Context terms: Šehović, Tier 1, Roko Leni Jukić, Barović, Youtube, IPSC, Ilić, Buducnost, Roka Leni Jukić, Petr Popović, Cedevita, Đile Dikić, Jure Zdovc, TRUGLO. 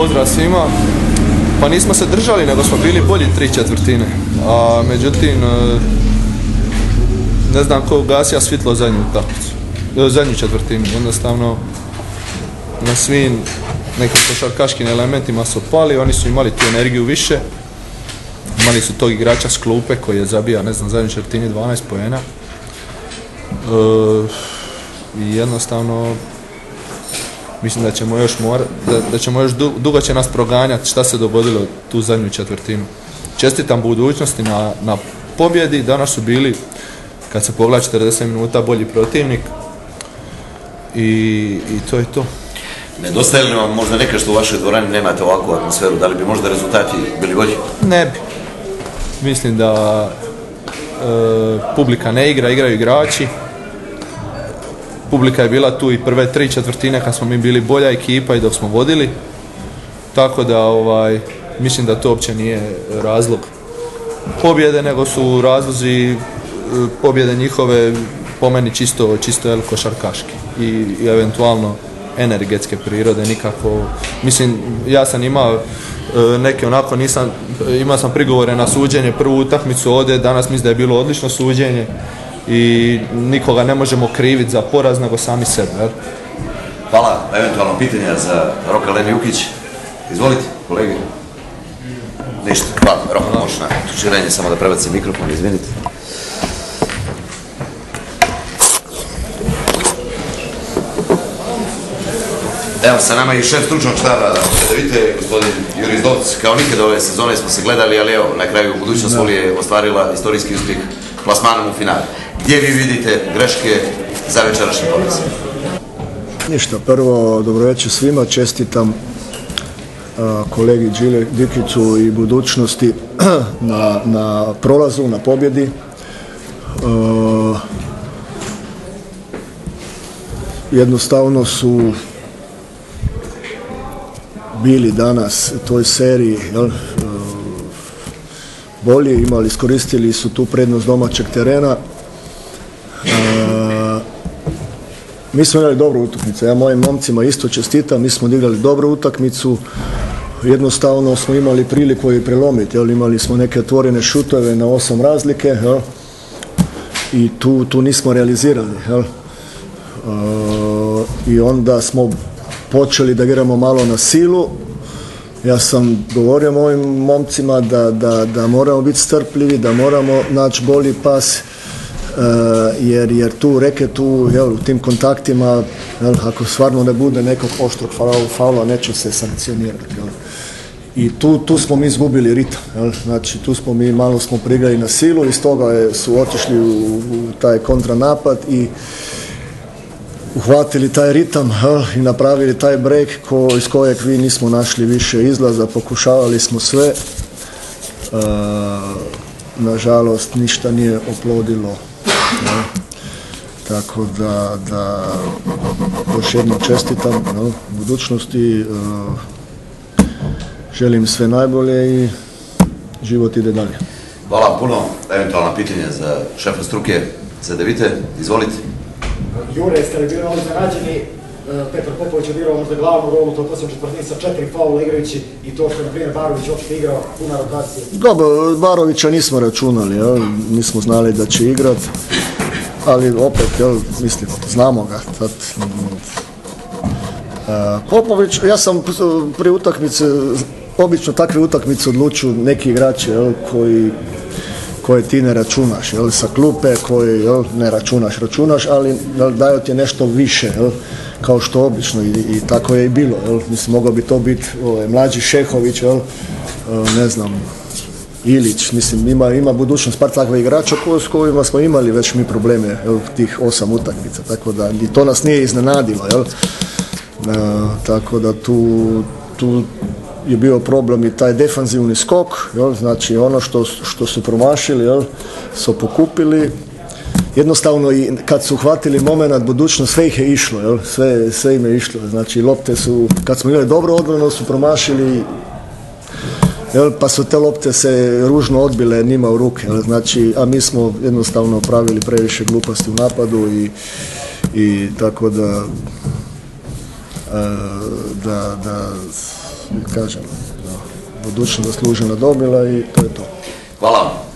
pozdrav svima. Pa nismo se držali, nego smo bili bolji 3/4. A međutim, ne znam ko gasija svjetlo zadnju četvrtinu. Jednostavno, na svim nekim košarkaškim elementima su pali, oni su imali tu energiju više. Imali su tog igrača s klupe koji je zabija, ne znam, zadnju četvrtini 12 poena. I jednostavno, mislim da ćemo još dugo će nas proganjati šta se dogodilo tu zadnju četvrtinu. Čestitam budućnosti na pobjedi. Danas su bili, kad se pogleda 40 minuta, bolji protivnik. I to je to. Nedostaje li vam možda neka što u vašoj dvorani nemate ovakvu atmosferu? Da li bi možda rezultati bili bolji? Ne bi. Mislim da publika ne igra, igraju igrači. Publika je bila tu i prve 3/4 kad smo mi bili bolja ekipa i dok smo vodili. Tako da mislim da to uopće nije razlog pobjede, nego su razlozi pobjede njihove po meni čisto košarkaški i eventualno energetske prirode, nikako. Mislim, ja sam imao neke onako, imao sam prigovore na suđenje, prvu utakmicu ovdje, danas mislim da je bilo odlično suđenje i nikoga ne možemo kriviti za poraz, nego sami sebe. Hvala, eventualno pitanja za Roka Leni Jukić. Izvolite, kolege. Ništa, hvala, Roka, možeš na tučiranje, samo da prebacim mikrofon, izvinite. Evo, sa nama je šef stručnog štaba Cedevita, gospodin Jure Zdovc. Kao nikada ove sezone smo se gledali, ali evo, na kraju budućnost Voli je ostvarila istorijski uspjeh plasmanom u finalu. Gdje vi vidite greške za večerašnji poraz? Ništa, prvo, dobroveče svima, čestitam kolegi Đile Dikiću i budućnosti na prolazu, na pobjedi. Jednostavno su bili danas u toj seriji bolji, iskoristili su tu prednost domaćeg terena. Mi smo igrali dobru utakmicu, ja mojim momcima isto čestitam, mi smo igrali dobru utakmicu, jednostavno smo imali priliku i prelomiti, imali smo neke otvorene šutove na 8 razlike i tu nismo realizirali. I onda smo počeli da igramo malo na silu. Ja sam govorio mojim momcima da moramo biti strpljivi, da moramo naći bolji pas, jer tu reketu, u tim kontaktima, ako stvarno ne bude nekog oštrog faula, neće se sankcionirati. I tu smo mi izgubili ritam, znači tu smo mi malo prigrali na silu, iz toga su otišli u taj kontranapad i uhvatili taj ritam i napravili taj break iz kojeg vi nismo našli više izlaza, pokušavali smo sve, nažalost ništa nije oplodilo, tako da još jednom čestitam budućnosti, želim sve najbolje i život ide dalje. Hvala puno, eventualna pitanja za šefa struke Cedevita, izvolite. Jure, jeste li bili malo iznenađeni? Petr Popović je odigrao možda glavnu rolu u toj posljednjoj četvrtini sa 4 faula igrajući i to što je, na primjer, Barović uopšte igrao puna rotacije. Dobro, Barovića nismo računali, nismo znali da će igrati, ali opet, mislim, znamo ga. Popović, ja sam prije utakmice, obično takve utakmice odlučuju neki igrači koje ti ne računaš, sa klupe koje ne računaš, ali daju ti nešto više, kao što obično i tako je i bilo. Mislim, mogao bi to biti mlađi Šehović, ne znam, Ilić, mislim, ima budućnost par takve igrača s kojima smo imali već mi probleme tih 8 utakmica, tako da i to nas nije iznenadilo, tako da tu je bio problem i taj defanzivni skok, znači ono što su promašili, su pokupili. Jednostavno i kad su uhvatili momenat budućnost, sve ih je išlo, sve im je išlo, znači lopte su, kad smo igrali dobro odbranu, su promašili, pa su te lopte se ružno odbile njima u ruke, znači, a mi smo jednostavno pravili previše gluposti u napadu i tako da kažem, budućnost zasluženo dobila I to je to. Hvala vam.